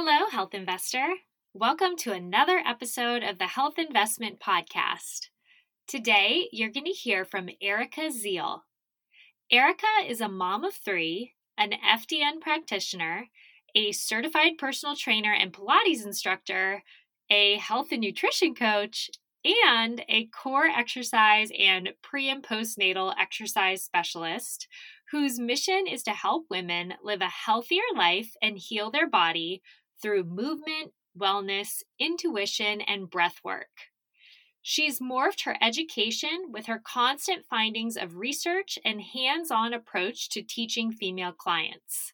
Hello, Health Investor. Welcome to another episode of the Health Investment Podcast. Today, you're going to hear from Erica Ziel. Erica is a mom of three, an FDN practitioner, a certified personal trainer and Pilates instructor, a health and nutrition coach, and a core exercise and pre- and postnatal exercise specialist whose mission is to help women live a healthier life and heal their body through movement, wellness, intuition, and breath work. She's morphed her education with her constant findings of research and hands-on approach to teaching female clients.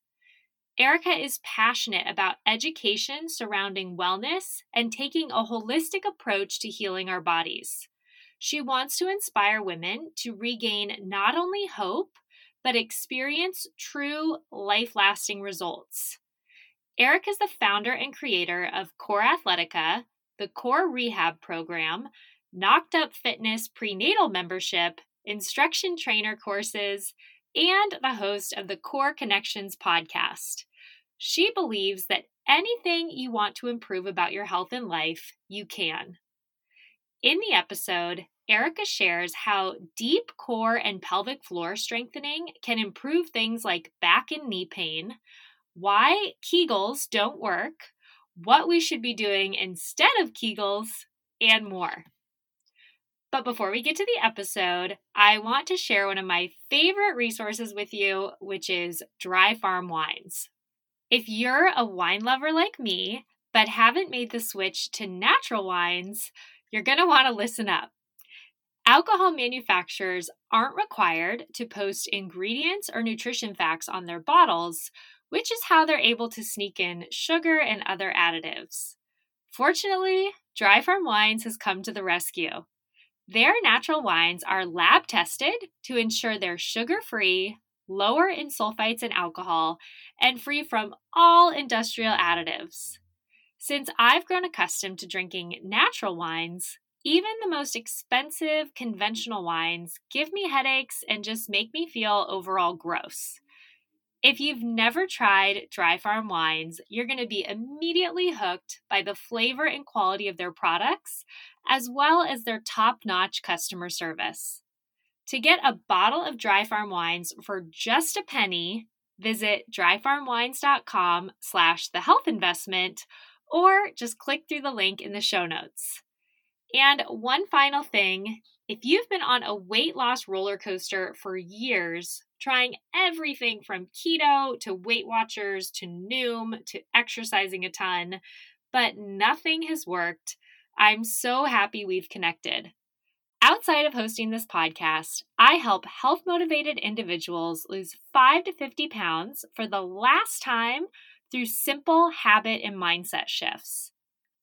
Erica is passionate about education surrounding wellness and taking a holistic approach to healing our bodies. She wants to inspire women to regain not only hope, but experience true, life-lasting results. Erica is the founder and creator of Core Athletica, the Core Rehab Program, Knocked Up Fitness Prenatal Membership, Instruction Trainer Courses, and the host of the Core Connections Podcast. She believes that anything you want to improve about your health and life, you can. In the episode, Erica shares how deep core and pelvic floor strengthening can improve things like back and knee pain, why Kegels don't work, what we should be doing instead of Kegels, and more. But before we get to the episode, I want to share one of my favorite resources with you, which is Dry Farm Wines. If you're a wine lover like me, but haven't made the switch to natural wines, you're going to want to listen up. Alcohol manufacturers aren't required to post ingredients or nutrition facts on their bottles, which is how they're able to sneak in sugar and other additives. Fortunately, Dry Farm Wines has come to the rescue. Their natural wines are lab tested to ensure they're sugar-free, lower in sulfites and alcohol, and free from all industrial additives. Since I've grown accustomed to drinking natural wines, even the most expensive conventional wines give me headaches and just make me feel overall gross. If you've never tried Dry Farm Wines, you're going to be immediately hooked by the flavor and quality of their products, as well as their top-notch customer service. To get a bottle of Dry Farm Wines for just a penny, visit dryfarmwines.com/thehealthinvestment, or just click through the link in the show notes. And one final thing, if you've been on a weight loss roller coaster for years, trying everything from keto to Weight Watchers to Noom to exercising a ton, but nothing has worked, I'm so happy we've connected. Outside of hosting this podcast, I help health-motivated individuals lose 5 to 50 pounds for the last time through simple habit and mindset shifts.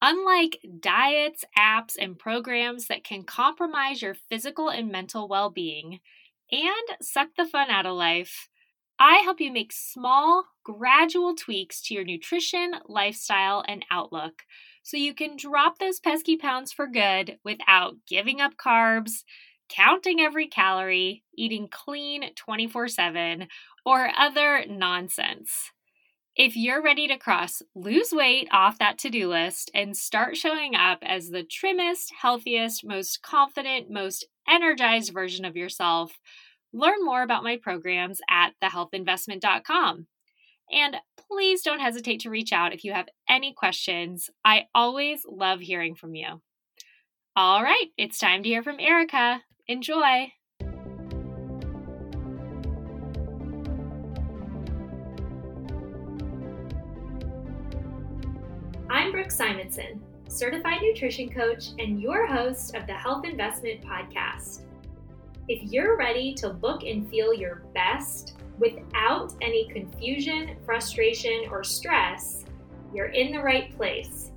Unlike diets, apps, and programs that can compromise your physical and mental well-being and suck the fun out of life, I help you make small, gradual tweaks to your nutrition, lifestyle, and outlook so you can drop those pesky pounds for good without giving up carbs, counting every calorie, eating clean 24/7, or other nonsense. If you're ready to lose weight off that to-do list and start showing up as the trimmest, healthiest, most confident, most energized version of yourself, learn more about my programs at thehealthinvestment.com. And please don't hesitate to reach out if you have any questions. I always love hearing from you. All right, it's time to hear from Erica. Enjoy. I'm Brooke Simonson, certified nutrition coach and your host of the Health Investment Podcast. If you're ready to look and feel your best without any confusion, frustration, or stress, you're in the right place.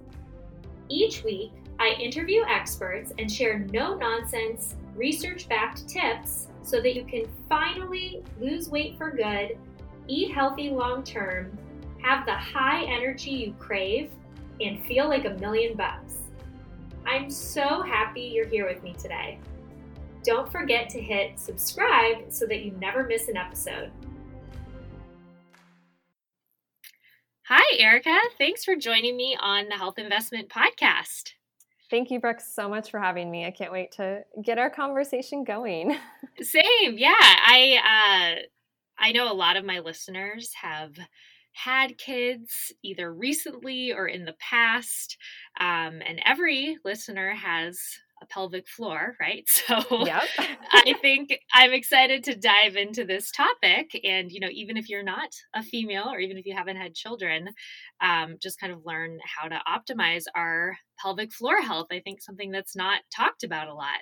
Each week, I interview experts and share no-nonsense, research-backed tips so that you can finally lose weight for good, eat healthy long-term, have the high energy you crave, and feel like $1 million. I'm so happy you're here with me today. Don't forget to hit subscribe so that you never miss an episode. Hi, Erica. Thanks for joining me on the Health Investment Podcast. Thank you, Brooke, so much for having me. I can't wait to get our conversation going. Same. Yeah. I know a lot of my listeners have had kids either recently or in the past. And every listener has a pelvic floor, right? So yep. I think I'm excited to dive into this topic. And, you know, even if you're not a female, or even if you haven't had children, just kind of learn how to optimize our pelvic floor health. I think something that's not talked about a lot.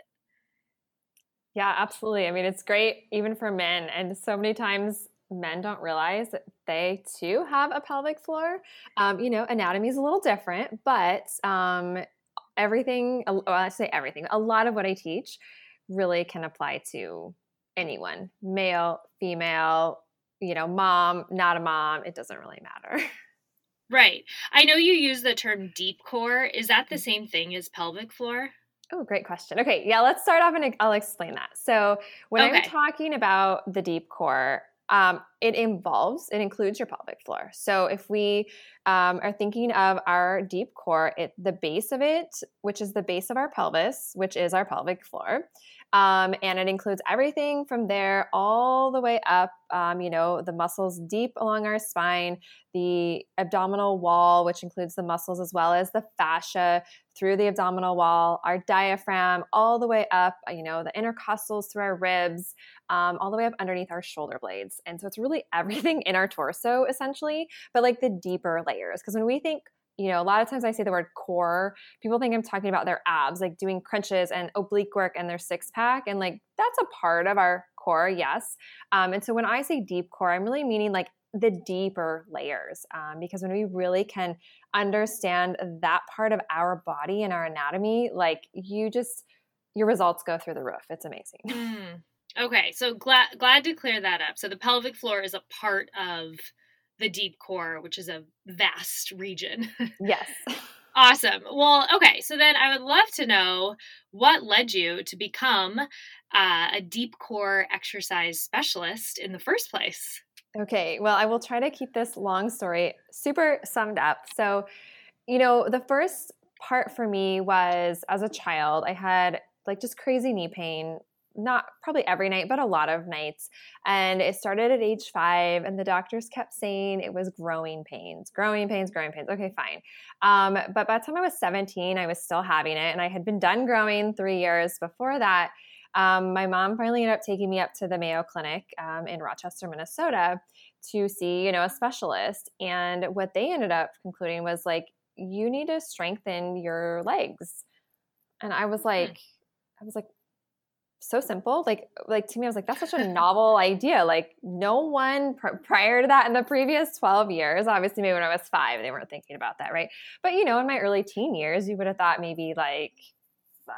Yeah, absolutely. I mean, it's great even for men. And so many times men don't realize that they too have a pelvic floor. You know, anatomy is a little different, but, a lot of what I teach really can apply to anyone, male, female, you know, mom, not a mom, it doesn't really matter. Right. I know you use the term deep core. Is that the same thing as pelvic floor? Oh, great question. Okay. Yeah. Let's start off and I'll explain that. So when I'm talking about the deep core, it includes your pelvic floor. So if we are thinking of our deep core, the base of it, which is the base of our pelvis, which is our pelvic floor, and it includes everything from there all the way up, you know, the muscles deep along our spine, the abdominal wall, which includes the muscles as well as the fascia through the abdominal wall, our diaphragm all the way up, you know, the intercostals through our ribs, all the way up underneath our shoulder blades. And so it's really everything in our torso essentially, but like the deeper layers. Because when we think, you know, a lot of times I say the word core, people think I'm talking about their abs, like doing crunches and oblique work and their six pack. And like, that's a part of our core. Yes. And so when I say deep core, I'm really meaning like the deeper layers, because when we really can understand that part of our body and our anatomy, like your results go through the roof. It's amazing. Okay. So glad to clear that up. So the pelvic floor is a part of the deep core, which is a vast region. Yes. Awesome. Well, okay. So then I would love to know what led you to become a deep core exercise specialist in the first place. Okay. Well, I will try to keep this long story super summed up. So, you know, the first part for me was as a child, I had like just crazy knee pain, not probably every night, but a lot of nights. And it started at age 5 and the doctors kept saying it was growing pains. Okay, fine. But by the time I was 17, I was still having it and I had been done growing 3 years before that. My mom finally ended up taking me up to the Mayo Clinic in Rochester, Minnesota to see, you know, a specialist. And what they ended up concluding was like, you need to strengthen your legs. And I was like, so simple. Like to me, I was like, that's such a novel idea. Like no one prior to that in the previous 12 years, obviously maybe when I was 5, they weren't thinking about that. Right. But you know, in my early teen years, you would have thought maybe like,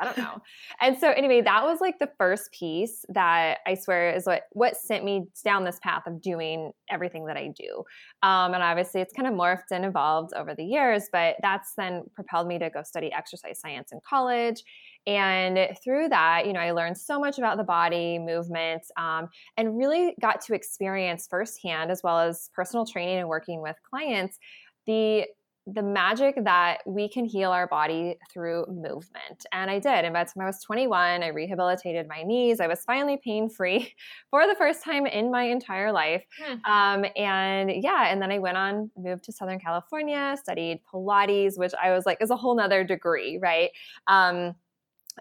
I don't know. And so anyway, that was like the first piece that I swear is what sent me down this path of doing everything that I do. And obviously it's kind of morphed and evolved over the years, but that's then propelled me to go study exercise science in college. And through that, you know, I learned so much about the body movement, and really got to experience firsthand, as well as personal training and working with clients, the magic that we can heal our body through movement. And I did. And by the time I was 21, I rehabilitated my knees. I was finally pain-free for the first time in my entire life. And then I moved to Southern California, studied Pilates, which I was like, is a whole nother degree, right?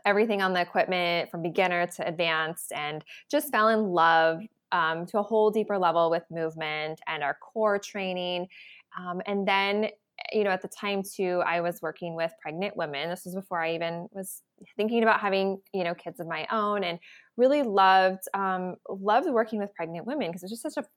Everything on the equipment from beginner to advanced, and just fell in love to a whole deeper level with movement and our core training. And then, you know, at the time too, I was working with pregnant women. This was before I even was thinking about having, you know, kids of my own, and really loved working with pregnant women because it was just such a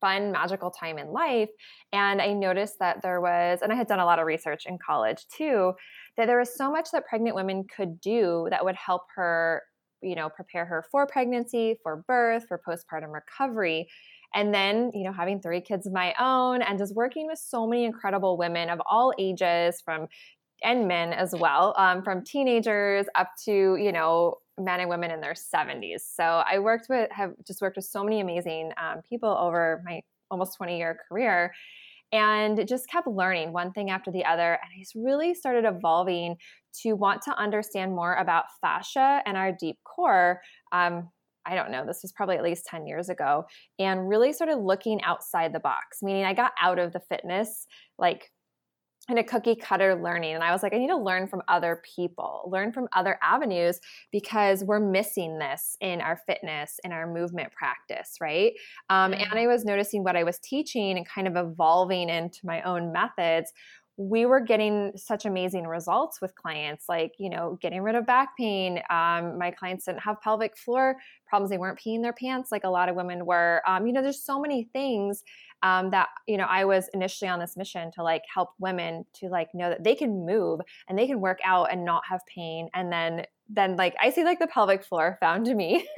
fun, magical time in life. And I noticed that and I had done a lot of research in college too, that there was so much that pregnant women could do that would help her, you know, prepare her for pregnancy, for birth, for postpartum recovery. And then, you know, having 3 kids of my own and just working with so many incredible women of all ages and men as well, from teenagers up to, you know, men and women in their 70s. So I have just worked with so many amazing people over my almost 20-year career. and just kept learning one thing after the other. And I just really started evolving to want to understand more about fascia and our deep core. I don't know, this was probably at least 10 years ago, and really started looking outside the box, meaning I got out of the fitness, like, and a cookie cutter learning. And I was like, I need to learn from other people, learn from other avenues, because we're missing this in our fitness, in our movement practice, right? And I was noticing what I was teaching and kind of evolving into my own methods. We were getting such amazing results with clients, like, you know, getting rid of back pain. My clients didn't have pelvic floor problems. They weren't peeing their pants like a lot of women were. You know, there's so many things that, you know, I was initially on this mission to like help women to like know that they can move and they can work out and not have pain. And then like I see like the pelvic floor found me,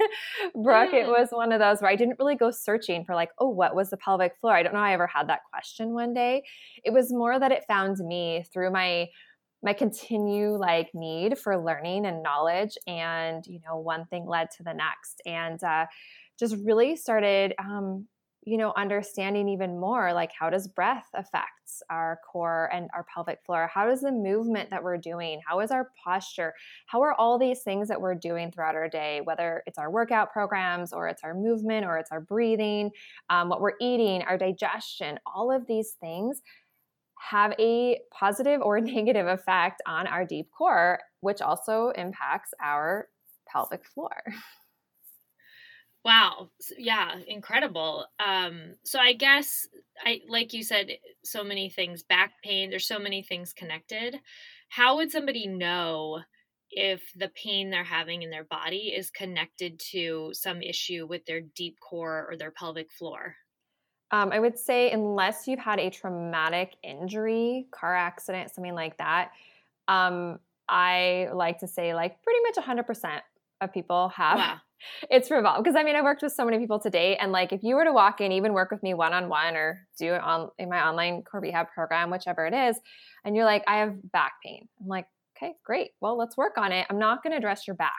Brooke. It was one of those where I didn't really go searching for like, oh, what was the pelvic floor? I don't know. I ever had that question one day. It was more that it found me through my continue like need for learning and knowledge, and, you know, one thing led to the next, and just really started, you know, understanding even more, like, how does breath affect our core and our pelvic floor? How does the movement that we're doing, how is our posture, how are all these things that we're doing throughout our day, whether it's our workout programs or it's our movement or it's our breathing, what we're eating, our digestion, all of these things have a positive or negative effect on our deep core, which also impacts our pelvic floor. Wow. Yeah. Incredible. So I guess like you said, so many things, back pain, there's so many things connected. How would somebody know if the pain they're having in their body is connected to some issue with their deep core or their pelvic floor? I would say unless you've had a traumatic injury, car accident, something like that, I like to say like pretty much 100% of people have. Wow. It's revolved, because I mean, I worked with so many people today, and like if you were to walk in, even work with me one-on-one or do it on in my online core rehab program, whichever it is, and you're like, I have back pain. I'm like, okay, great. Well, let's work on it. I'm not going to address your back.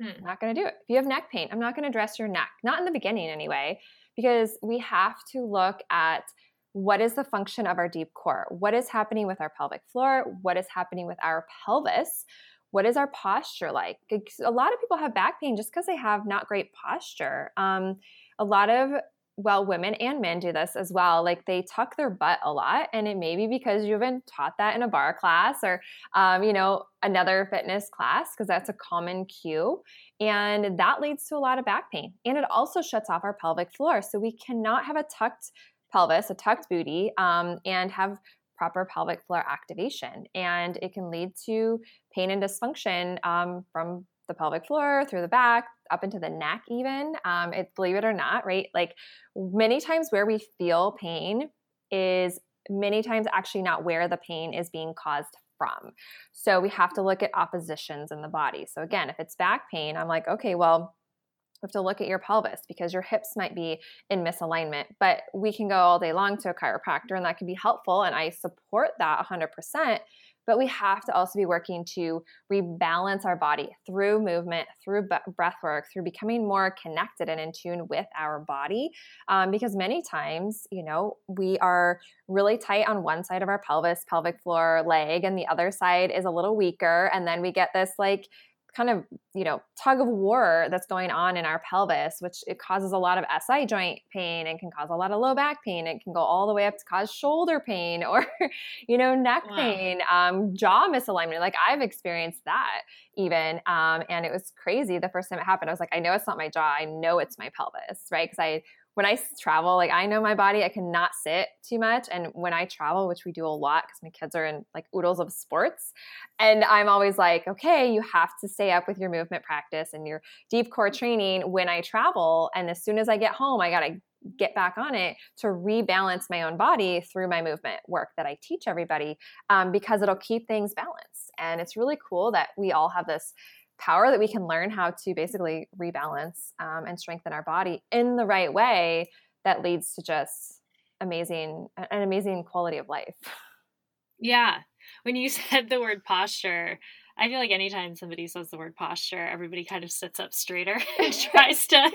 I'm not going to do it. If you have neck pain, I'm not going to address your neck. Not in the beginning anyway, because we have to look at what is the function of our deep core? What is happening with our pelvic floor? What is happening with our pelvis? What is our posture like? A lot of people have back pain just because they have not great posture. A lot of, well, women and men do this as well. Like they tuck their butt a lot, and it may be because you've been taught that in a bar class or, you know, another fitness class, because that's a common cue. And that leads to a lot of back pain. And it also shuts off our pelvic floor. So we cannot have a tucked pelvis, a tucked booty, and have proper pelvic floor activation. And it can lead to pain and dysfunction from the pelvic floor, through the back, up into the neck even. Believe it or not, right? Like many times where we feel pain is many times actually not where the pain is being caused from. So we have to look at oppositions in the body. So again, if it's back pain, I'm like, okay, well, we have to look at your pelvis because your hips might be in misalignment, but we can go all day long to a chiropractor and that can be helpful. And I support that 100%, but we have to also be working to rebalance our body through movement, through breath work, through becoming more connected and in tune with our body. Because many times, you know, we are really tight on one side of our pelvis, pelvic floor, leg, and the other side is a little weaker. And then we get this like kind of, you know, tug of war that's going on in our pelvis, which it causes a lot of SI joint pain and can cause a lot of low back pain. It can go all the way up to cause shoulder pain or, you know, neck pain, jaw misalignment. Like I've experienced that even. And it was crazy. The first time it happened, I was like, I know it's not my jaw. I know it's my pelvis, right? Because when I travel, like I know my body, I cannot sit too much. And when I travel, which we do a lot because my kids are in like oodles of sports, and I'm always like, okay, you have to stay up with your movement practice and your deep core training when I travel. And as soon as I get home, I got to get back on it to rebalance my own body through my movement work that I teach everybody, because it'll keep things balanced. And it's really cool that we all have this power that we can learn how to basically rebalance and strengthen our body in the right way that leads to just an amazing quality of life. Yeah. When you said the word posture, I feel like anytime somebody says the word posture, everybody kind of sits up straighter and tries to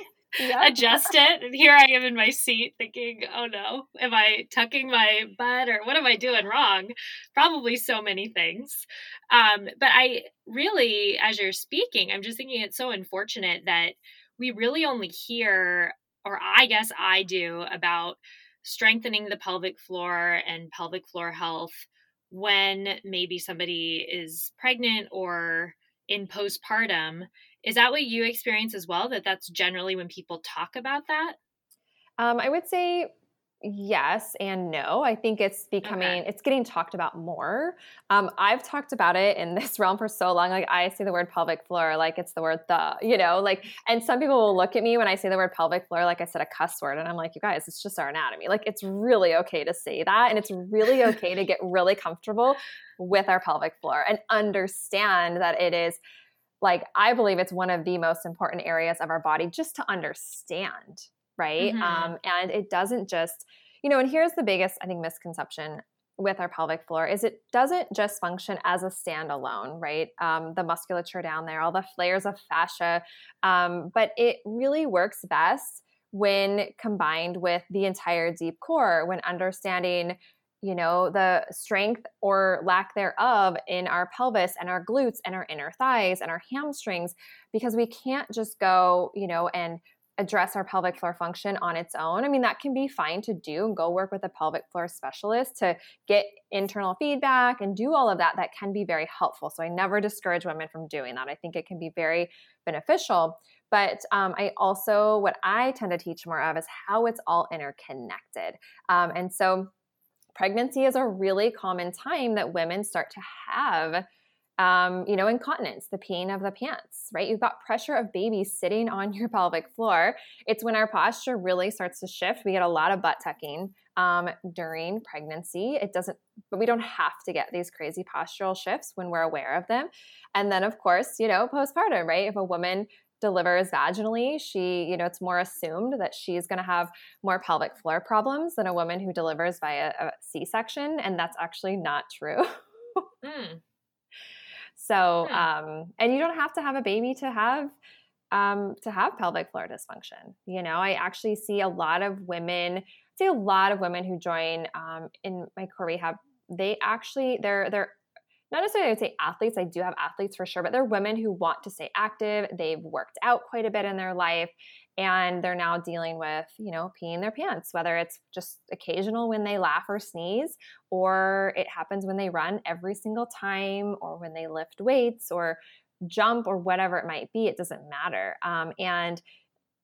adjust it. And here I am in my seat thinking, oh no, am I tucking my butt or what am I doing wrong? Probably so many things. But I really, as you're speaking, I'm just thinking it's so unfortunate that we really only hear, or I guess I do, about strengthening the pelvic floor and pelvic floor health when maybe somebody is pregnant or in postpartum. Is that what you experience as well? That's generally when people talk about that? I would say yes and no. I think it's becoming, it's getting talked about more. I've talked about it in this realm for so long. Like I say the word pelvic floor, like it's the word the, you know, like, and some people will look at me when I say the word pelvic floor, like I said a cuss word. And I'm like, you guys, it's just our anatomy. Like it's really okay to say that. And it's really okay to get really comfortable with our pelvic floor and understand that it is, like, I believe it's one of the most important areas of our body just to understand, right? Mm-hmm. And it doesn't just, you know, and here's the biggest, I think, misconception with our pelvic floor is it doesn't just function as a standalone, right? The musculature down there, all the layers of fascia, but it really works best when combined with the entire deep core, when understanding, you know, the strength or lack thereof in our pelvis and our glutes and our inner thighs and our hamstrings, because we can't just go, you know, and address our pelvic floor function on its own. I mean, that can be fine to do and go work with a pelvic floor specialist to get internal feedback and do all of that. That can be very helpful. So I never discourage women from doing that. I think it can be very beneficial. But I also, what I tend to teach more of is how it's all interconnected. And so pregnancy is a really common time that women start to have, you know, incontinence, the peeing of the pants, right? You've got pressure of babies sitting on your pelvic floor. It's when our posture really starts to shift. We get a lot of butt tucking during pregnancy. It doesn't, but we don't have to get these crazy postural shifts when we're aware of them. And then of course, you know, postpartum, right? If a woman delivers vaginally, she, you know, it's more assumed that she's going to have more pelvic floor problems than a woman who delivers via a C-section. And that's actually not true. So, and you don't have to have a baby to have pelvic floor dysfunction. You know, I actually see a lot of women, who join, in my core rehab, they actually, they're not necessarily I would say athletes. I do have athletes for sure, but they're women who want to stay active. They've worked out quite a bit in their life and they're now dealing with, you know, peeing their pants, whether it's just occasional when they laugh or sneeze, or it happens when they run every single time or when they lift weights or jump or whatever it might be. It doesn't matter. And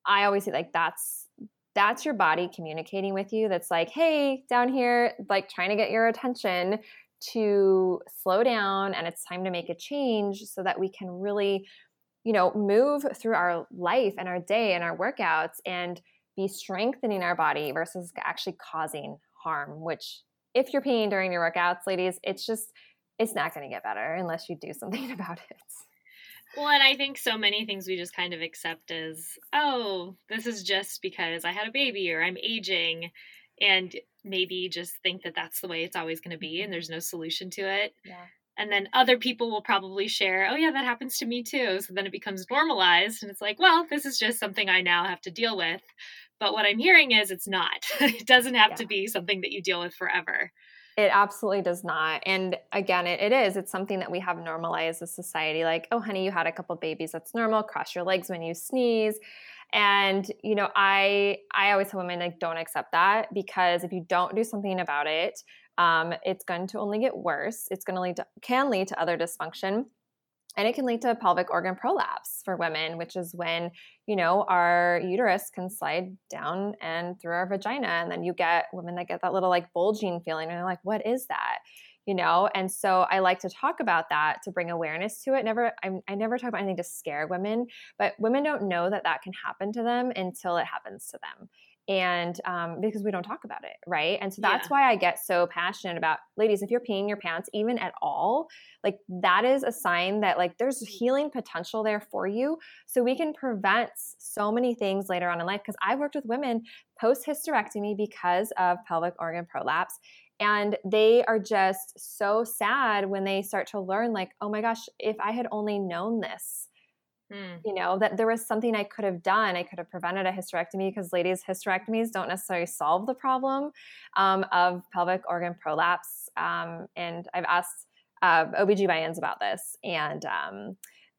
I always say like, that's your body communicating with you. That's like, hey, down here, like trying to get your attention to slow down and it's time to make a change so that we can really, you know, move through our life and our day and our workouts and be strengthening our body versus actually causing harm, which if you're peeing during your workouts, ladies, it's just, it's not going to get better unless you do something about it. Well, and I think so many things we just kind of accept as, oh, this is just because I had a baby or I'm aging, and maybe just think that that's the way it's always going to be and there's no solution to it. Yeah. And then other people will probably share, oh yeah, that happens to me too. So then it becomes normalized and it's like, well, this is just something I now have to deal with. But what I'm hearing is it's not. It doesn't have to be something that you deal with forever. It absolutely does not. And again, it is. It's something that we have normalized as society. Like, oh, honey, you had a couple babies. That's normal. Cross your legs when you sneeze. And, you know, I always tell women, like, don't accept that, because if you don't do something about it, it's going to only get worse. It's going to can lead to other dysfunction, and it can lead to pelvic organ prolapse for women, which is when, you know, our uterus can slide down and through our vagina. And then you get women that get that little like bulging feeling and they're like, what is that? You know? And so I like to talk about that to bring awareness to it. I never talk about anything to scare women, but women don't know that that can happen to them until it happens to them. And because we don't talk about it, right? And so that's why I get so passionate about, ladies, if you're peeing your pants even at all, like that is a sign that like there's healing potential there for you. So we can prevent so many things later on in life, because I've worked with women post-hysterectomy because of pelvic organ prolapse. And they are just so sad when they start to learn like, oh my gosh, if I had only known this, You know, that there was something I could have done. I could have prevented a hysterectomy, because ladies, hysterectomies don't necessarily solve the problem of pelvic organ prolapse. And I've asked OBGYNs about this, and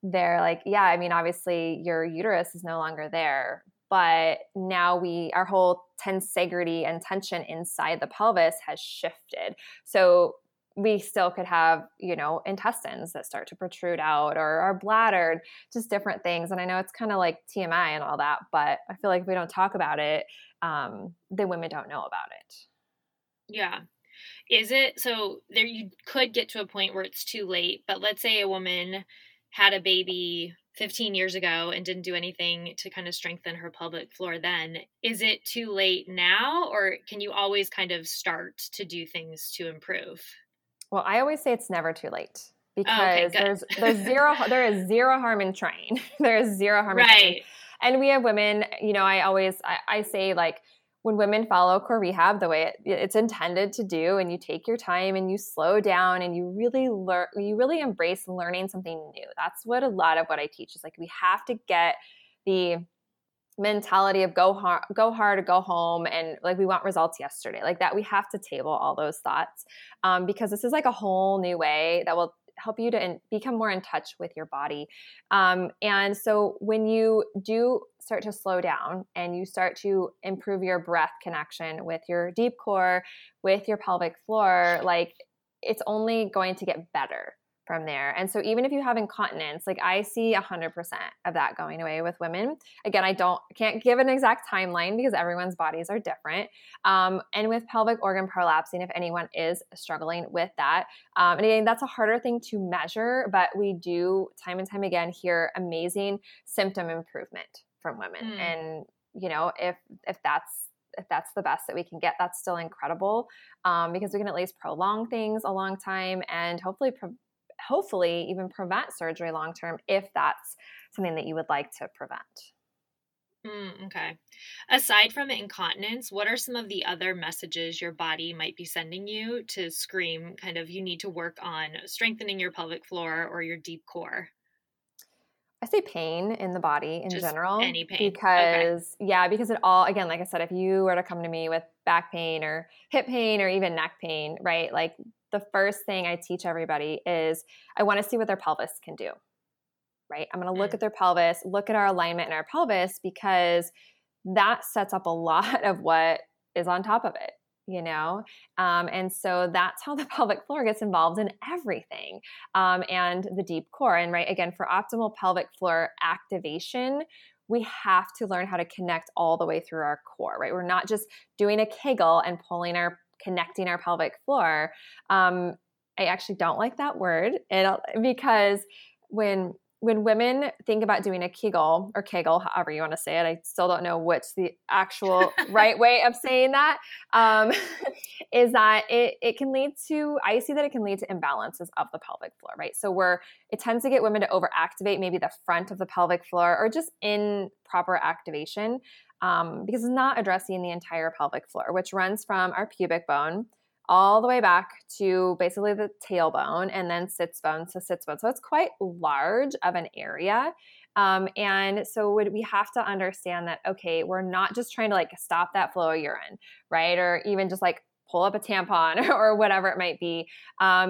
they're like, yeah, I mean, obviously your uterus is no longer there, but now our whole tensegrity and tension inside the pelvis has shifted. So we still could have, you know, intestines that start to protrude out, or our bladder, just different things. And I know it's kind of like TMI and all that, but I feel like if we don't talk about it, the women don't know about it. Yeah. Is it, so there, you could get to a point where it's too late, but let's say a woman had a baby 15 years ago and didn't do anything to kind of strengthen her pelvic floor then. Is it too late now, or can you always kind of start to do things to improve? Well, I always say it's never too late, because there is zero harm in trying. There is zero harm in trying. And we have women, you know, I say, like, when women follow Core Rehab the way it's intended to do, and you take your time and you slow down and you really learn, you really embrace learning something new. That's what a lot of what I teach is, like, we have to get the mentality of go hard or go home, and like, we want results yesterday, like that. We have to table all those thoughts, because this is like a whole new way that will help you to become more in touch with your body. And so when you do start to slow down and you start to improve your breath connection with your deep core, with your pelvic floor, like, it's only going to get better from there. And so even if you have incontinence, like, I see 100% of that going away with women. Again, I can't give an exact timeline because everyone's bodies are different. And with pelvic organ prolapsing, if anyone is struggling with that, and again, that's a harder thing to measure, but we do time and time again hear amazing symptom improvement from women. And, you know, if that's the best that we can get, that's still incredible. Because we can at least prolong things a long time, and hopefully even prevent surgery long-term if that's something that you would like to prevent. Okay. Aside from incontinence, what are some of the other messages your body might be sending you to scream kind of, you need to work on strengthening your pelvic floor or your deep core? I say pain in the body in just general, any pain. Because because it all, again, like I said, if you were to come to me with back pain or hip pain or even neck pain, right? Like, the first thing I teach everybody is I want to see what their pelvis can do, right? I'm going to look at their pelvis, look at our alignment in our pelvis, because that sets up a lot of what is on top of it, you know? And so that's how the pelvic floor gets involved in everything, and the deep core. And right, again, for optimal pelvic floor activation, we have to learn how to connect all the way through our core, right? We're not just doing a Kegel and connecting our pelvic floor. I actually don't like that word, because when women think about doing a Kegel, however you want to say it, I still don't know what's the actual right way of saying that, is that it can lead to, I see that it can lead to imbalances of the pelvic floor, right? So it tends to get women to overactivate maybe the front of the pelvic floor, or just improper activation, because it's not addressing the entire pelvic floor, which runs from our pubic bone all the way back to basically the tailbone, and then sits bone to sits bone. So it's quite large of an area. And so we have to understand that, okay, we're not just trying to like stop that flow of urine, right? Or even just like pull up a tampon or whatever it might be,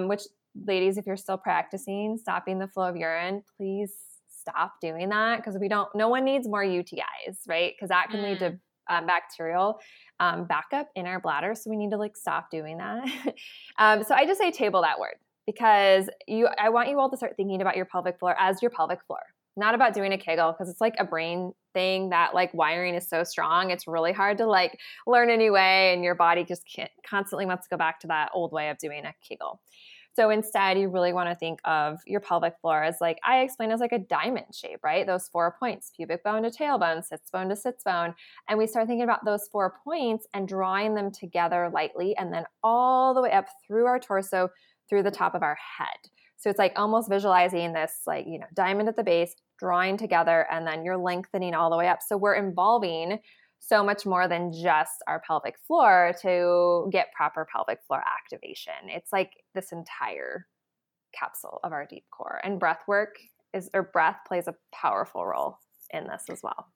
which, ladies, if you're still practicing stopping the flow of urine, please stop doing that, because no one needs more UTIs, right? Because that can lead to bacterial backup in our bladder. So we need to like stop doing that. So I just say table that word, because I want you all to start thinking about your pelvic floor as your pelvic floor, not about doing a Kegel, because it's like a brain thing that like wiring is so strong. It's really hard to like learn a new way, and your body just constantly wants to go back to that old way of doing a Kegel. So instead, you really want to think of your pelvic floor as, like I explain, as like a diamond shape, right? Those 4 points, pubic bone to tailbone, sits bone to sits bone. And we start thinking about those 4 points and drawing them together lightly, and then all the way up through our torso, through the top of our head. So it's like almost visualizing this, like, you know, diamond at the base, drawing together, and then you're lengthening all the way up. So we're involving so much more than just our pelvic floor to get proper pelvic floor activation. It's like this entire capsule of our deep core, and breath work or breath plays a powerful role in this as well.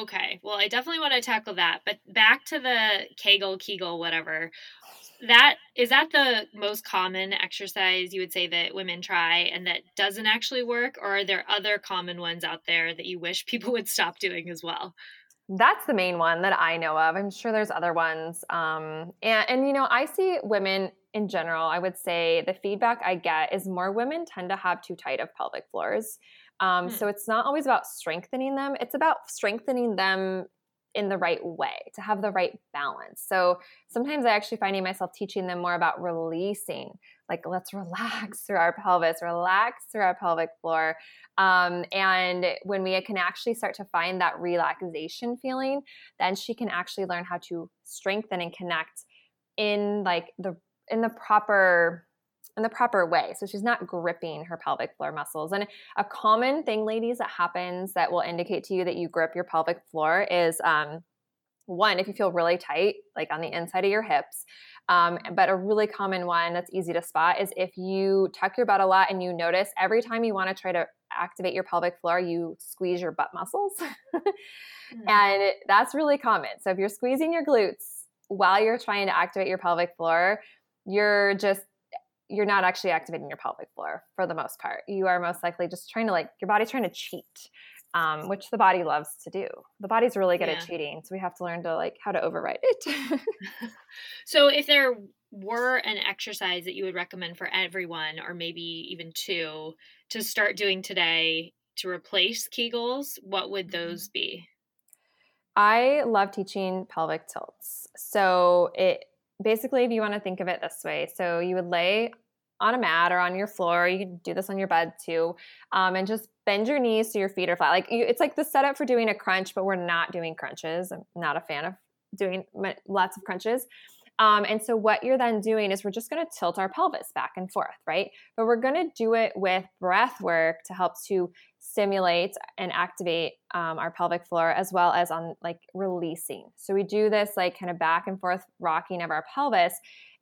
Okay. Well, I definitely want to tackle that, but back to the Kegel, whatever. Is that the most common exercise you would say that women try and that doesn't actually work? Or are there other common ones out there that you wish people would stop doing as well? That's the main one that I know of. I'm sure there's other ones. And I see women in general, I would say the feedback I get is more women tend to have too tight of pelvic floors. So it's not always about strengthening them. It's about strengthening them in the right way to have the right balance. So sometimes I actually find myself teaching them more about releasing, like let's relax through our pelvis, relax through our pelvic floor. And when we can actually start to find that relaxation feeling, then she can actually learn how to strengthen and connect in the proper way. So she's not gripping her pelvic floor muscles. And a common thing, ladies, that happens that will indicate to you that you grip your pelvic floor is, one, if you feel really tight, like on the inside of your hips. But a really common one that's easy to spot is if you tuck your butt a lot and you notice every time you want to try to activate your pelvic floor, you squeeze your butt muscles. Mm-hmm. And that's really common. So if you're squeezing your glutes while you're trying to activate your pelvic floor, you're not actually activating your pelvic floor for the most part. You are most likely just trying to your body's trying to cheat, which the body loves to do. The body's really good at cheating. So we have to learn to how to override it. So if there were an exercise that you would recommend for everyone, or maybe even two to start doing today to replace Kegels, what would those be? I love teaching pelvic tilts. So basically, if you want to think of it this way, so you would lay on a mat or on your floor, you can do this on your bed too, and just bend your knees so your feet are flat. It's like the setup for doing a crunch, but we're not doing crunches. I'm not a fan of doing lots of crunches. And so what you're then doing is we're just going to tilt our pelvis back and forth, right? But we're going to do it with breath work to help to stimulate and activate our pelvic floor, as well as on releasing. So we do this back and forth rocking of our pelvis.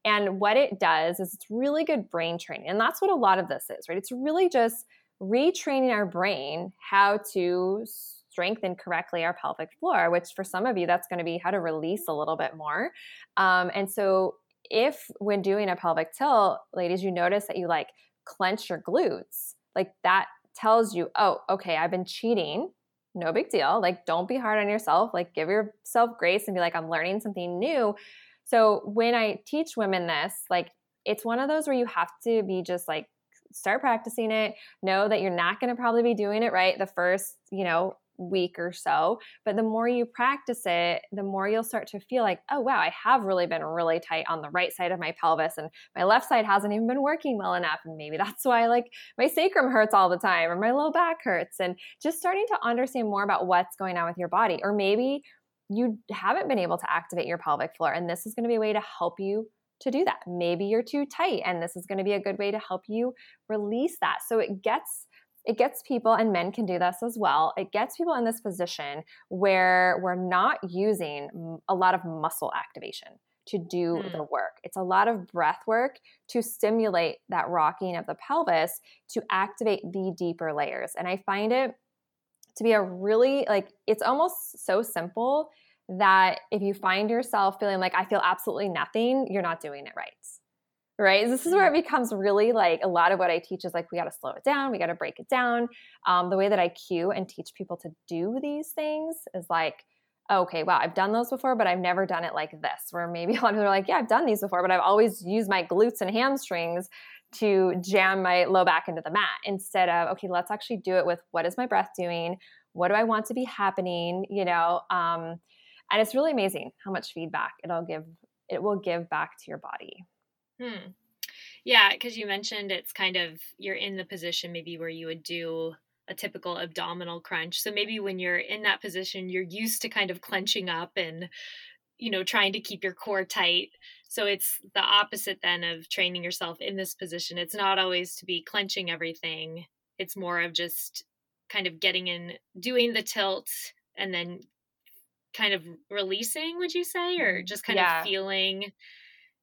And what it does is it's really good brain training. And that's what a lot of this is, right? It's really just retraining our brain how to strengthen correctly our pelvic floor, which for some of you, that's going to be how to release a little bit more. And so if when doing a pelvic tilt, ladies, you notice that you clench your glutes, that tells you, oh, okay, I've been cheating. No big deal. Don't be hard on yourself. Give yourself grace and be I'm learning something new. So when I teach women this, it's one of those where you have to be just start practicing it. Know that you're not going to probably be doing it right the first, week or so, but the more you practice it, the more you'll start to feel oh wow, I have really been really tight on the right side of my pelvis and my left side hasn't even been working well enough. And maybe that's why my sacrum hurts all the time or my low back hurts, and just starting to understand more about what's going on with your body. Or maybe you haven't been able to activate your pelvic floor, and this is going to be a way to help you to do that. Maybe you're too tight, and this is going to be a good way to help you release that. So it gets people, and men can do this as well, it gets people in this position where we're not using a lot of muscle activation to do the work. It's a lot of breath work to stimulate that rocking of the pelvis to activate the deeper layers. And I find it to be a really, it's almost so simple that if you find yourself feeling I feel absolutely nothing, you're not doing it right. Right? This is where it becomes really a lot of what I teach is we got to slow it down. We got to break it down. The way that I cue and teach people to do these things is okay, wow, I've done those before, but I've never done it like this, where maybe a lot of people are yeah, I've done these before, but I've always used my glutes and hamstrings to jam my low back into the mat, instead of, okay, let's actually do it with what is my breath doing? What do I want to be happening? And it's really amazing how much feedback it will give back to your body. Yeah, because you mentioned it's you're in the position maybe where you would do a typical abdominal crunch. So maybe when you're in that position, you're used to clenching up and, trying to keep your core tight. So it's the opposite then of training yourself in this position. It's not always to be clenching everything. It's more of just getting in, doing the tilt, and then releasing, would you say, or just feeling...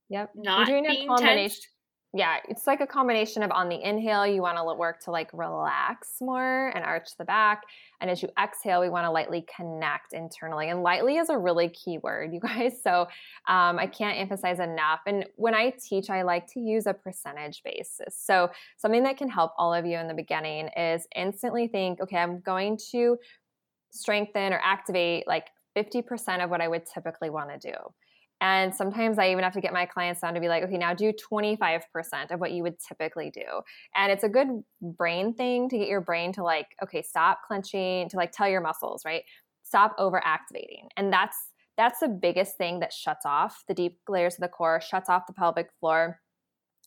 Yep. Not being tense. Yeah, it's like a combination of on the inhale, you want to work to like relax more and arch the back. And as you exhale, we want to lightly connect internally. And lightly is a really key word, you guys. So I can't emphasize enough. And when I teach, I like to use a percentage basis. So something that can help all of you in the beginning is instantly think, okay, I'm going to strengthen or activate like 50% of what I would typically want to do. And sometimes I even have to get my clients down to be like, okay, now do 25% of what you would typically do. And it's a good brain thing to get your brain to like, okay, stop clenching, to like tell your muscles, right? Stop overactivating. And that's the biggest thing that shuts off the deep layers of the core, shuts off the pelvic floor,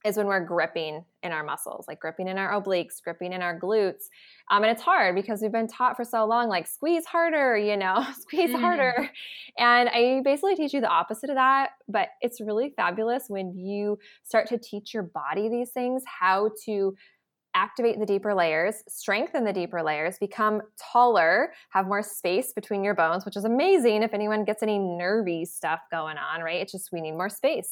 is when we're gripping in our muscles, like gripping in our obliques, gripping in our glutes. And it's hard because we've been taught for so long, like squeeze harder, you know, squeeze harder. And I basically teach you the opposite of that, but it's really fabulous when you start to teach your body these things, how to activate the deeper layers, strengthen the deeper layers, become taller, have more space between your bones, which is amazing if anyone gets any nervy stuff going on, right? It's just we need more space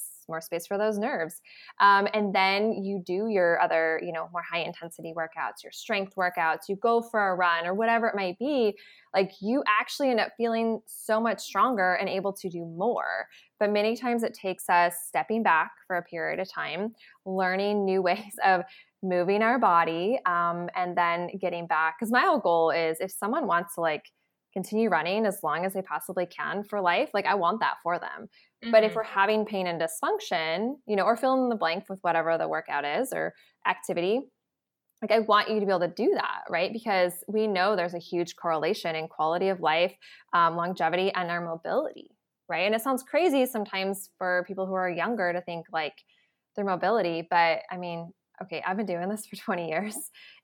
for those nerves. And then you do your other, you know, more high intensity workouts, your strength workouts, you go for a run or whatever it might be, like you actually end up feeling so much stronger and able to do more. But many times it takes us stepping back for a period of time, learning new ways of moving our body, and then getting back. Because my whole goal is if someone wants to like continue running as long as they possibly can for life, like I want that for them. Mm-hmm. But if we're having pain and dysfunction, you know, or fill in the blank with whatever the workout is or activity, like I want you to be able to do that, right? Because we know there's a huge correlation in quality of life, longevity, and our mobility, right? And it sounds crazy sometimes for people who are younger to think like their mobility, but I mean, okay, I've been doing this for 20 years.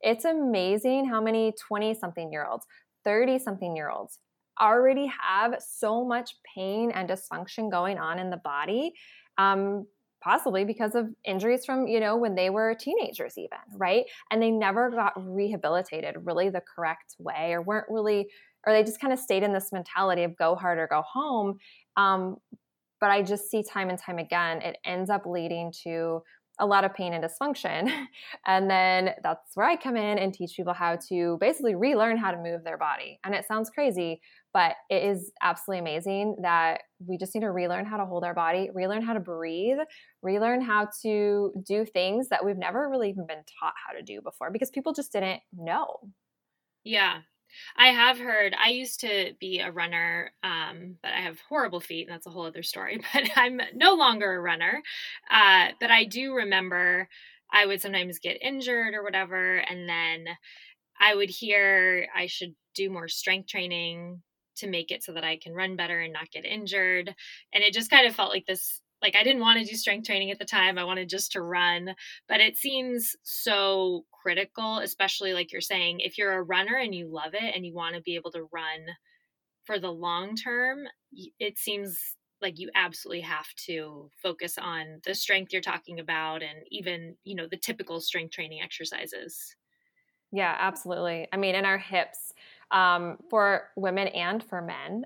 It's amazing how many 20-something-year-olds, 30-something-year-olds already have so much pain and dysfunction going on in the body, possibly because of injuries from, you know, when they were teenagers even, right? And they never got rehabilitated really the correct way or weren't really – or they just kind of stayed in this mentality of go hard or go home. But I just see time and time again, it ends up leading to – a lot of pain and dysfunction. And then that's where I come in and teach people how to basically relearn how to move their body. And it sounds crazy, but it is absolutely amazing that we just need to relearn how to hold our body, relearn how to breathe, relearn how to do things that we've never really even been taught how to do before because people just didn't know. Yeah. I have heard, I used to be a runner, but I have horrible feet and that's a whole other story, but I'm no longer a runner. But I do remember I would sometimes get injured or whatever. And then I would hear I should do more strength training to make it so that I can run better and not get injured. And it just kind of felt like this, like I didn't want to do strength training at the time. I wanted just to run, but it seems so critical, especially like you're saying, if you're a runner and you love it and you want to be able to run for the long term, it seems like you absolutely have to focus on the strength you're talking about and even, you know, the typical strength training exercises. Yeah, absolutely. I mean, in our hips, for women and for men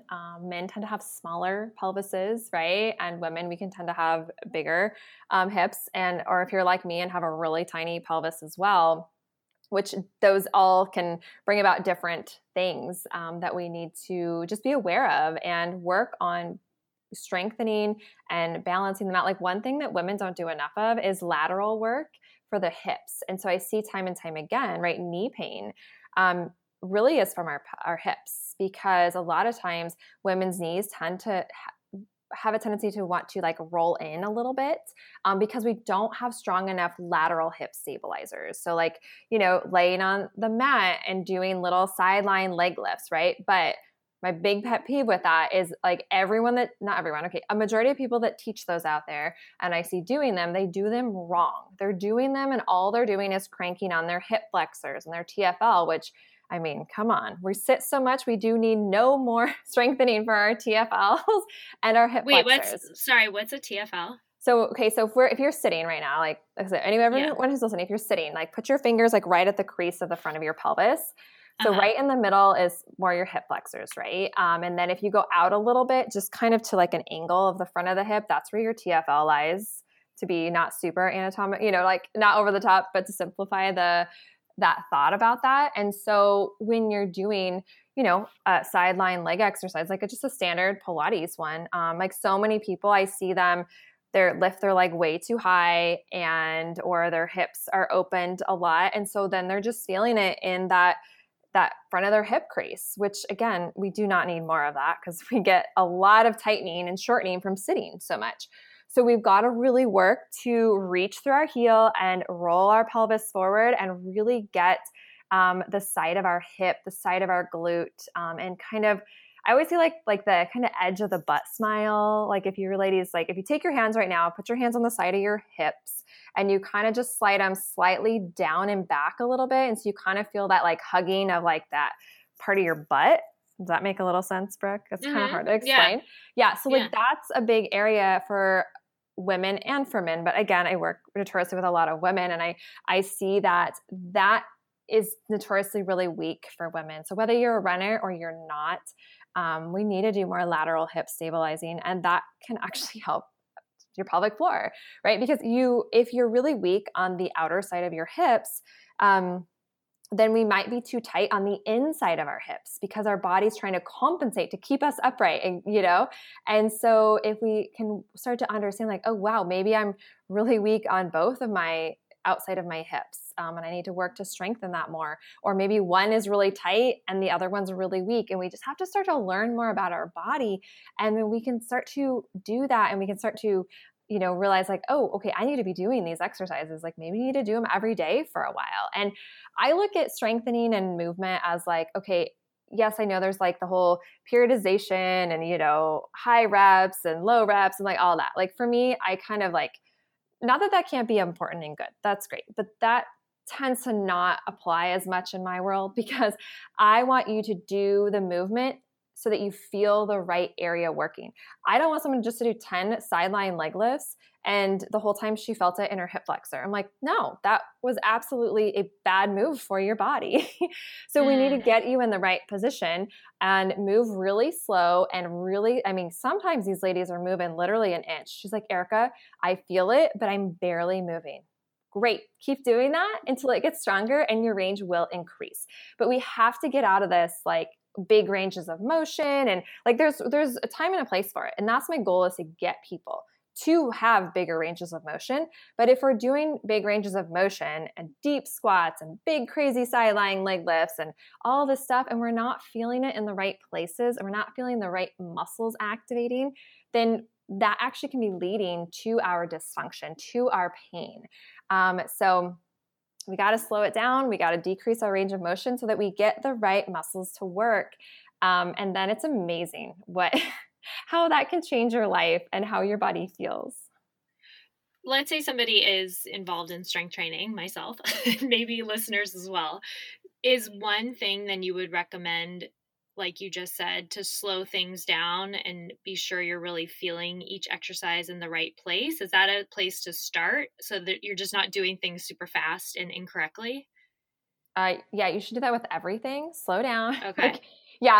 tend to have smaller pelvises, right? And women, we can tend to have bigger hips, and or if you're like me and have a really tiny pelvis as well, which those all can bring about different things that we need to just be aware of and work on strengthening and balancing them out. Like one thing that women don't do enough of is lateral work for the hips. And so I see time and time again, right? Knee pain. Really is from our hips, because a lot of times women's knees tend to have a tendency to want to like roll in a little bit because we don't have strong enough lateral hip stabilizers. So like, you know, laying on the mat and doing little sideline leg lifts, right? But my big pet peeve with that is like everyone that, not everyone, okay, a majority of people that teach those out there and I see doing them, they do them wrong. They're doing them and all they're doing is cranking on their hip flexors and their TFL, which I mean, come on. We sit so much. We do need no more strengthening for our TFLs and our hip flexors. What's a TFL? So, okay. So if you're sitting right now, like anyone who's listening, if you're sitting, like put your fingers like right at the crease of the front of your pelvis. So right in the middle is more your hip flexors, right? And then if you go out a little bit, just kind of to like an angle of the front of the hip, that's where your TFL lies. to be not super anatomic, you know, like not over the top, but to simplify that thought about that. And so when you're doing, you know, sideline leg exercise, like it's just a standard Pilates one, like so many people I see them, they lift their leg way too high and, or their hips are opened a lot. And so then they're just feeling it in that front of their hip crease, which again, we do not need more of that because we get a lot of tightening and shortening from sitting so much. So we've got to really work to reach through our heel and roll our pelvis forward and really get the side of our hip, the side of our glute, and kind of, I always say like the kind of edge of the butt smile. Like if you're ladies, like if you take your hands right now, put your hands on the side of your hips and you kind of just slide them slightly down and back a little bit. And so you kind of feel that like hugging of like that part of your butt. Does that make a little sense, Brooke? It's kind of hard to explain. Yeah. So like that's a big area for women and for men. But again, I work notoriously with a lot of women and I see that is notoriously really weak for women. So whether you're a runner or you're not, we need to do more lateral hip stabilizing, and that can actually help your pelvic floor, right? Because if you're really weak on the outer side of your hips, then we might be too tight on the inside of our hips because our body's trying to compensate to keep us upright, and you know. And so if we can start to understand, like, oh wow, maybe I'm really weak on both of my outside of my hips, and I need to work to strengthen that more. Or maybe one is really tight and the other one's really weak, and we just have to start to learn more about our body, and then we can start to do that, and we can start to, you know, realize like, oh, okay, I need to be doing these exercises. Like maybe you need to do them every day for a while. And I look at strengthening and movement as like, okay, yes, I know there's like the whole periodization and, you know, high reps and low reps and like all that. Like for me, I kind of like, not that that can't be important and good, that's great, but that tends to not apply as much in my world because I want you to do the movement so that you feel the right area working. I don't want someone just to do 10 sideline leg lifts and the whole time she felt it in her hip flexor. I'm like, no, that was absolutely a bad move for your body. So we need to get you in the right position and move really slow and really, I mean, sometimes these ladies are moving literally an inch. She's like, Erica, I feel it, but I'm barely moving. Great. Keep doing that until it gets stronger and your range will increase. But we have to get out of this like big ranges of motion, and like there's a time and a place for it. And that's my goal, is to get people to have bigger ranges of motion. But if we're doing big ranges of motion and deep squats and big crazy sideline leg lifts and all this stuff, and we're not feeling it in the right places and we're not feeling the right muscles activating, then that actually can be leading to our dysfunction, to our pain. So we got to slow it down. We got to decrease our range of motion so that we get the right muscles to work. And then it's amazing how that can change your life and how your body feels. Let's say somebody is involved in strength training, myself, maybe listeners as well. Is one thing then you would recommend, like you just said, to slow things down and be sure you're really feeling each exercise in the right place? Is that a place to start so that you're just not doing things super fast and incorrectly? Yeah, you should do that with everything. Slow down. Okay.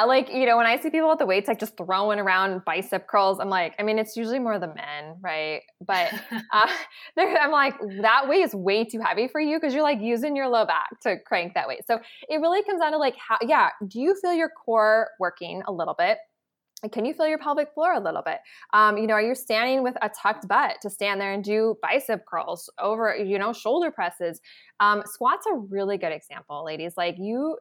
Like, you know, when I see people at the weights, like just throwing around bicep curls, I'm like, I mean, it's usually more the men, right? But I'm like, that weight is way too heavy for you because you're like using your low back to crank that weight. So it really comes down to like, how, do you feel your core working a little bit? Can you feel your pelvic floor a little bit? You know, are you standing with a tucked butt to stand there and do bicep curls over, you know, shoulder presses? Squats are a really good example, ladies. Like you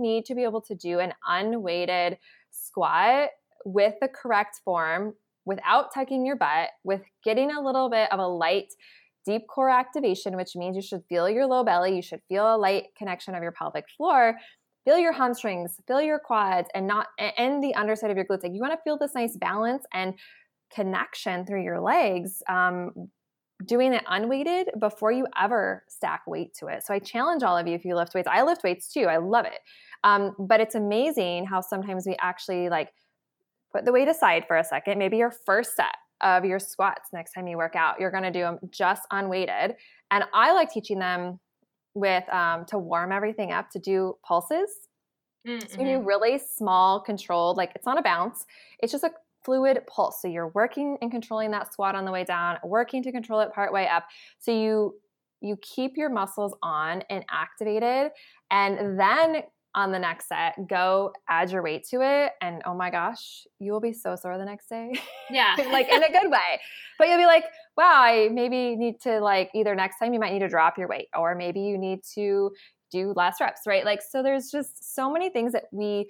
need to be able to do an unweighted squat with the correct form without tucking your butt, with getting a little bit of a light deep core activation, which means you should feel your low belly. You should feel a light connection of your pelvic floor. Feel your hamstrings, feel your quads, and the underside of your glutes. Like you want to feel this nice balance and connection through your legs. Doing it unweighted before you ever stack weight to it. So I challenge all of you, if you lift weights. I lift weights too. I love it. But it's amazing how sometimes we actually like put the weight aside for a second. Maybe your first set of your squats next time you work out, you're going to do them just unweighted. And I like teaching them with to warm everything up, to do pulses. So you do really small, controlled, like it's not a bounce. It's just a fluid pulse. So you're working and controlling that squat on the way down, working to control it partway up. So you keep your muscles on and activated, and then on the next set, go add your weight to it, and oh my gosh, you will be so sore the next day. Yeah. Like in a good way. But you'll be like, wow, I maybe need to like either next time you might need to drop your weight, or maybe you need to do less reps, right? Like, so there's just so many things that we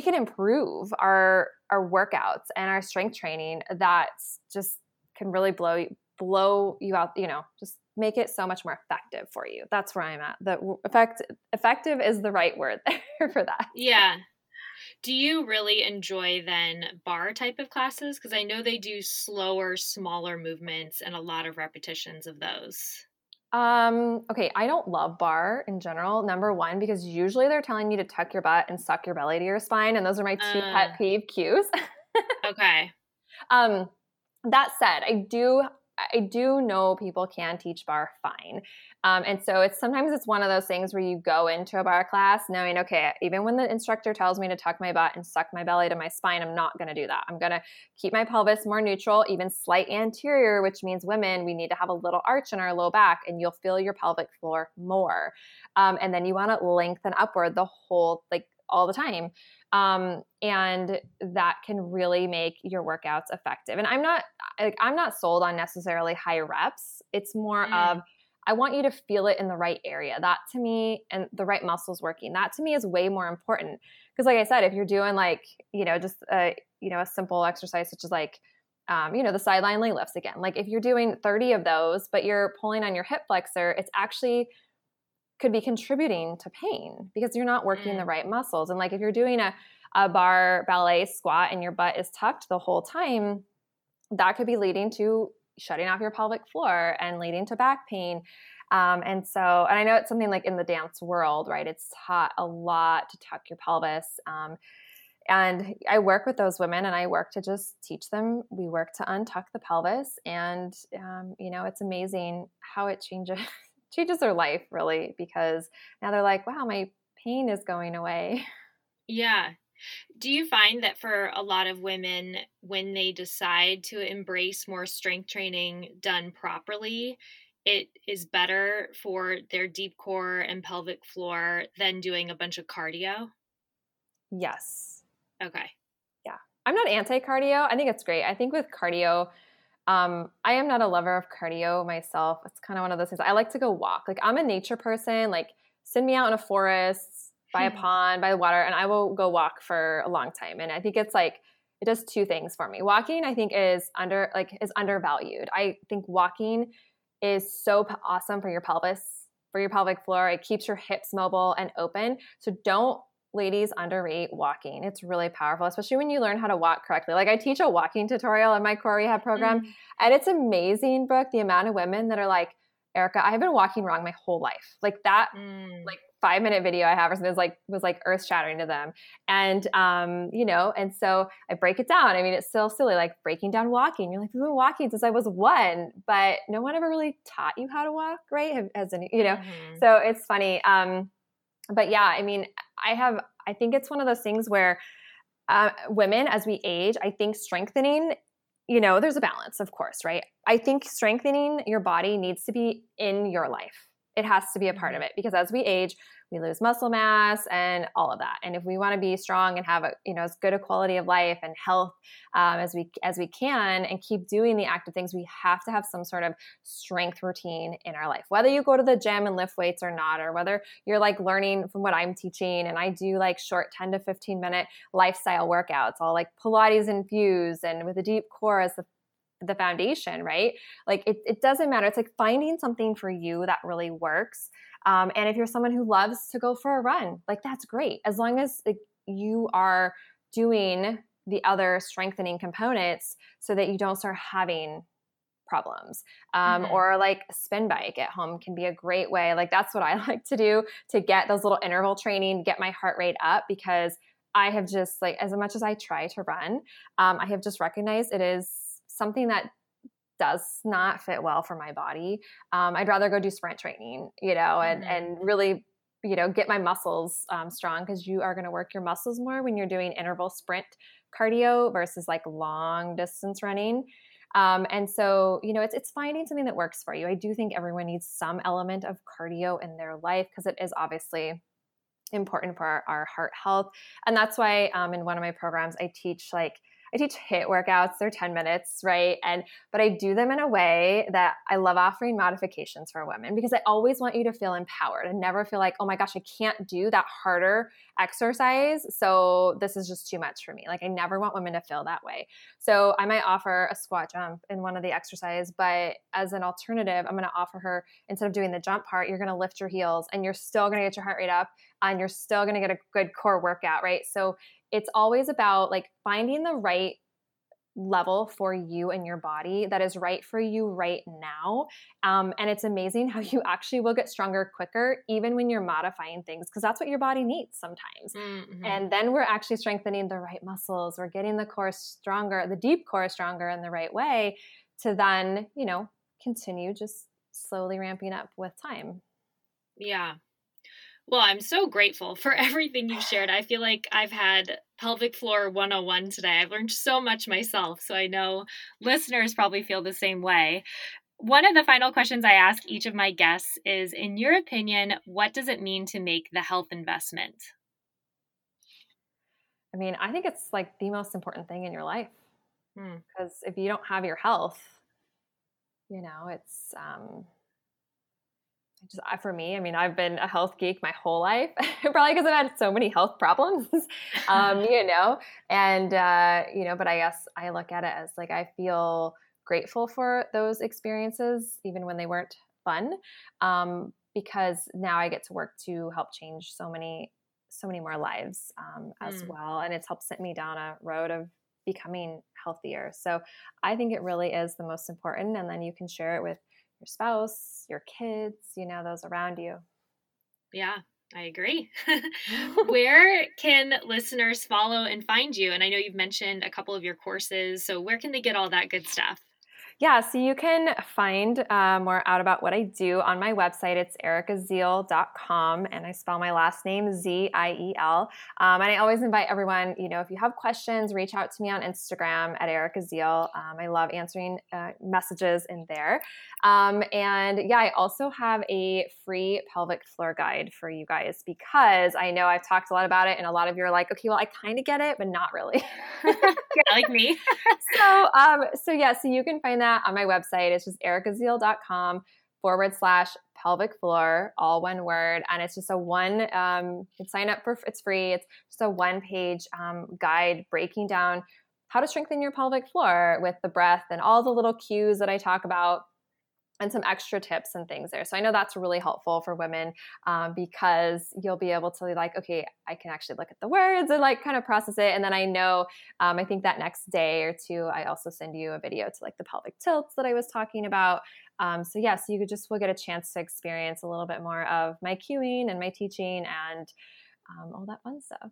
can improve our workouts and our strength training that just can really blow you out, you know, just make it so much more effective for you. That's where I'm at. The effective is the right word for that. Yeah. Do you really enjoy then bar type of classes? Because I know they do slower, smaller movements and a lot of repetitions of those. Okay. I don't love bar in general. Number one, because usually they're telling you to tuck your butt and suck your belly to your spine. And those are my two pet peeve cues. Okay. That said, I do know people can teach bar fine. And so sometimes it's one of those things where you go into a bar class knowing, okay, even when the instructor tells me to tuck my butt and suck my belly to my spine, I'm not going to do that. I'm going to keep my pelvis more neutral, even slight anterior, which means women, we need to have a little arch in our low back, and you'll feel your pelvic floor more. And then you want to lengthen upward the whole, like all the time. And that can really make your workouts effective. And I'm not sold on necessarily high reps. It's more of, I want you to feel it in the right area. That to me, and the right muscles working, that to me is way more important. Because like I said, if you're doing like, you know, just a simple exercise, such as like, the sideline leg lifts again, like if you're doing 30 of those, but you're pulling on your hip flexor, it's actually could be contributing to pain because you're not working the right muscles. And like if you're doing a bar ballet squat and your butt is tucked the whole time, that could be leading to shutting off your pelvic floor and leading to back pain. And I know it's something like in the dance world, right? It's taught a lot to tuck your pelvis. And I work with those women, and I work to just teach them. We work to untuck the pelvis, and it's amazing how it changes their life, really, because now they're like, wow, my pain is going away. Yeah. Do you find that for a lot of women, when they decide to embrace more strength training done properly, it is better for their deep core and pelvic floor than doing a bunch of cardio? Yes. Okay. Yeah. I'm not anti-cardio. I think it's great. I think with cardio, I am not a lover of cardio myself. It's kind of one of those things. I like to go walk. Like, I'm a nature person. Like, send me out in a forest, by a pond, by the water, and I will go walk for a long time. And I think it's like, it does two things for me. Walking, I think, is undervalued. I think walking is so awesome for your pelvis, for your pelvic floor. It keeps your hips mobile and open. So don't, ladies, underrate walking. It's really powerful, especially when you learn how to walk correctly. Like, I teach a walking tutorial in my Core Rehab program, and it's amazing, Brooke, the amount of women that are like, Erica, I've been walking wrong my whole life. Like that, like 5-minute video I have or something was like earth shattering to them. And, and so I break it down. I mean, it's so silly, like breaking down walking. You're like, we've been walking since I was one, but no one ever really taught you how to walk, right? As any, so it's funny. But yeah, I mean, I think it's one of those things where women, as we age, I think strengthening, there's a balance, of course, right? I think strengthening your body needs to be in your life. It has to be a part of it, because as we age, we lose muscle mass and all of that. And if we want to be strong and have as good a quality of life and health as we can, and keep doing the active things, we have to have some sort of strength routine in our life. Whether you go to the gym and lift weights or not, or whether you're like learning from what I'm teaching, and I do like short 10 to 15 minute lifestyle workouts, all like Pilates infused and with a deep core as the foundation, right? Like it doesn't matter. It's like finding something for you that really works. And if you're someone who loves to go for a run, like that's great. As long as like you are doing the other strengthening components so that you don't start having problems. Or like a spin bike at home can be a great way. Like that's what I like to do to get those little interval training, get my heart rate up, because I have just like, as much as I try to run, I have just recognized it is something that does not fit well for my body. I'd rather go do sprint training, and really, get my muscles strong, because you are going to work your muscles more when you're doing interval sprint cardio versus like long distance running. And so, you know, it's finding something that works for you. I do think everyone needs some element of cardio in their life because it is obviously important for our heart health. And that's why in one of my programs, I teach HIIT workouts. They're 10 minutes, right? But I do them in a way that I love offering modifications for women because I always want you to feel empowered and never feel like, oh my gosh, I can't do that harder exercise, so this is just too much for me. Like I never want women to feel that way. So I might offer a squat jump in one of the exercises, but as an alternative, I'm going to offer her, instead of doing the jump part, you're going to lift your heels and you're still going to get your heart rate up and you're still going to get a good core workout, right? So it's always about like finding the right level for you and your body that is right for you right now. And it's amazing how you actually will get stronger quicker, even when you're modifying things, because that's what your body needs sometimes. Mm-hmm. And then we're actually strengthening the right muscles. We're getting the core stronger, the deep core stronger in the right way to then, you know, continue just slowly ramping up with time. Yeah. Well, I'm so grateful for everything you've shared. I feel like I've had pelvic floor 101 today. I've learned so much myself. So I know listeners probably feel the same way. One of the final questions I ask each of my guests is, in your opinion, what does it mean to make the health investment? I mean, I think it's like the most important thing in your life. Because if you don't have your health, you know, it's, for me, I mean, I've been a health geek my whole life, probably because I've had so many health problems, you know, and, you know, but I guess I look at it as like, I feel grateful for those experiences, even when they weren't fun, because now I get to work to help change so many more lives as well. And it's helped sent me down a road of becoming healthier. So I think it really is the most important. And then you can share it with your spouse, your kids, you know, those around you. Yeah, I agree. Where can listeners follow and find you? And I know you've mentioned a couple of your courses, so where can they get all that good stuff? Yeah, so you can find more out about what I do on my website. It's ericaziel.com, and I spell my last name Ziel. And I always invite everyone, you know, if you have questions, reach out to me on Instagram at ericaziel. I love answering messages in there. And yeah, I also have a free pelvic floor guide for you guys because I know I've talked a lot about it, and a lot of you are like, okay, well, I kind of get it, but not really. Yeah, like me. So you can find that on my website. It's just ericaziel.com/pelvic floor, all one word. And it's just you can sign up for, it's free. It's just a one-page guide breaking down how to strengthen your pelvic floor with the breath and all the little cues that I talk about and some extra tips and things there. So I know that's really helpful for women because you'll be able to like, okay, I can actually look at the words and like kind of process it. And then I know, I think that next day or two, I also send you a video to like the pelvic tilts that I was talking about. So you could just, will get a chance to experience a little bit more of my cueing and my teaching and all that fun stuff.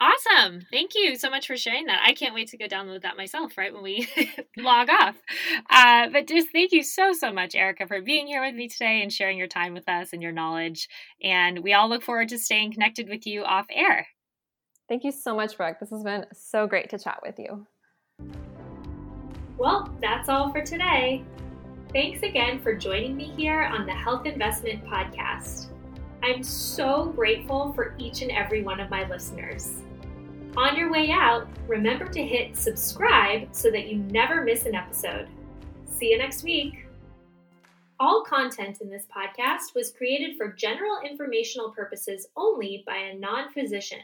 Awesome. Thank you so much for sharing that. I can't wait to go download that myself, right, when we log off. But just thank you so much, Erica, for being here with me today and sharing your time with us and your knowledge. And we all look forward to staying connected with you off air. Thank you so much, Brooke. This has been so great to chat with you. Well, that's all for today. Thanks again for joining me here on the Health Investment Podcast. I'm so grateful for each and every one of my listeners. On your way out, remember to hit subscribe so that you never miss an episode. See you next week. All content in this podcast was created for general informational purposes only by a non-physician.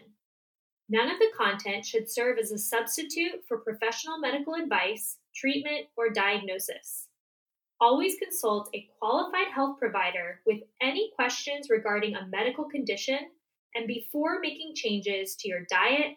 None of the content should serve as a substitute for professional medical advice, treatment, or diagnosis. Always consult a qualified health provider with any questions regarding a medical condition and before making changes to your diet,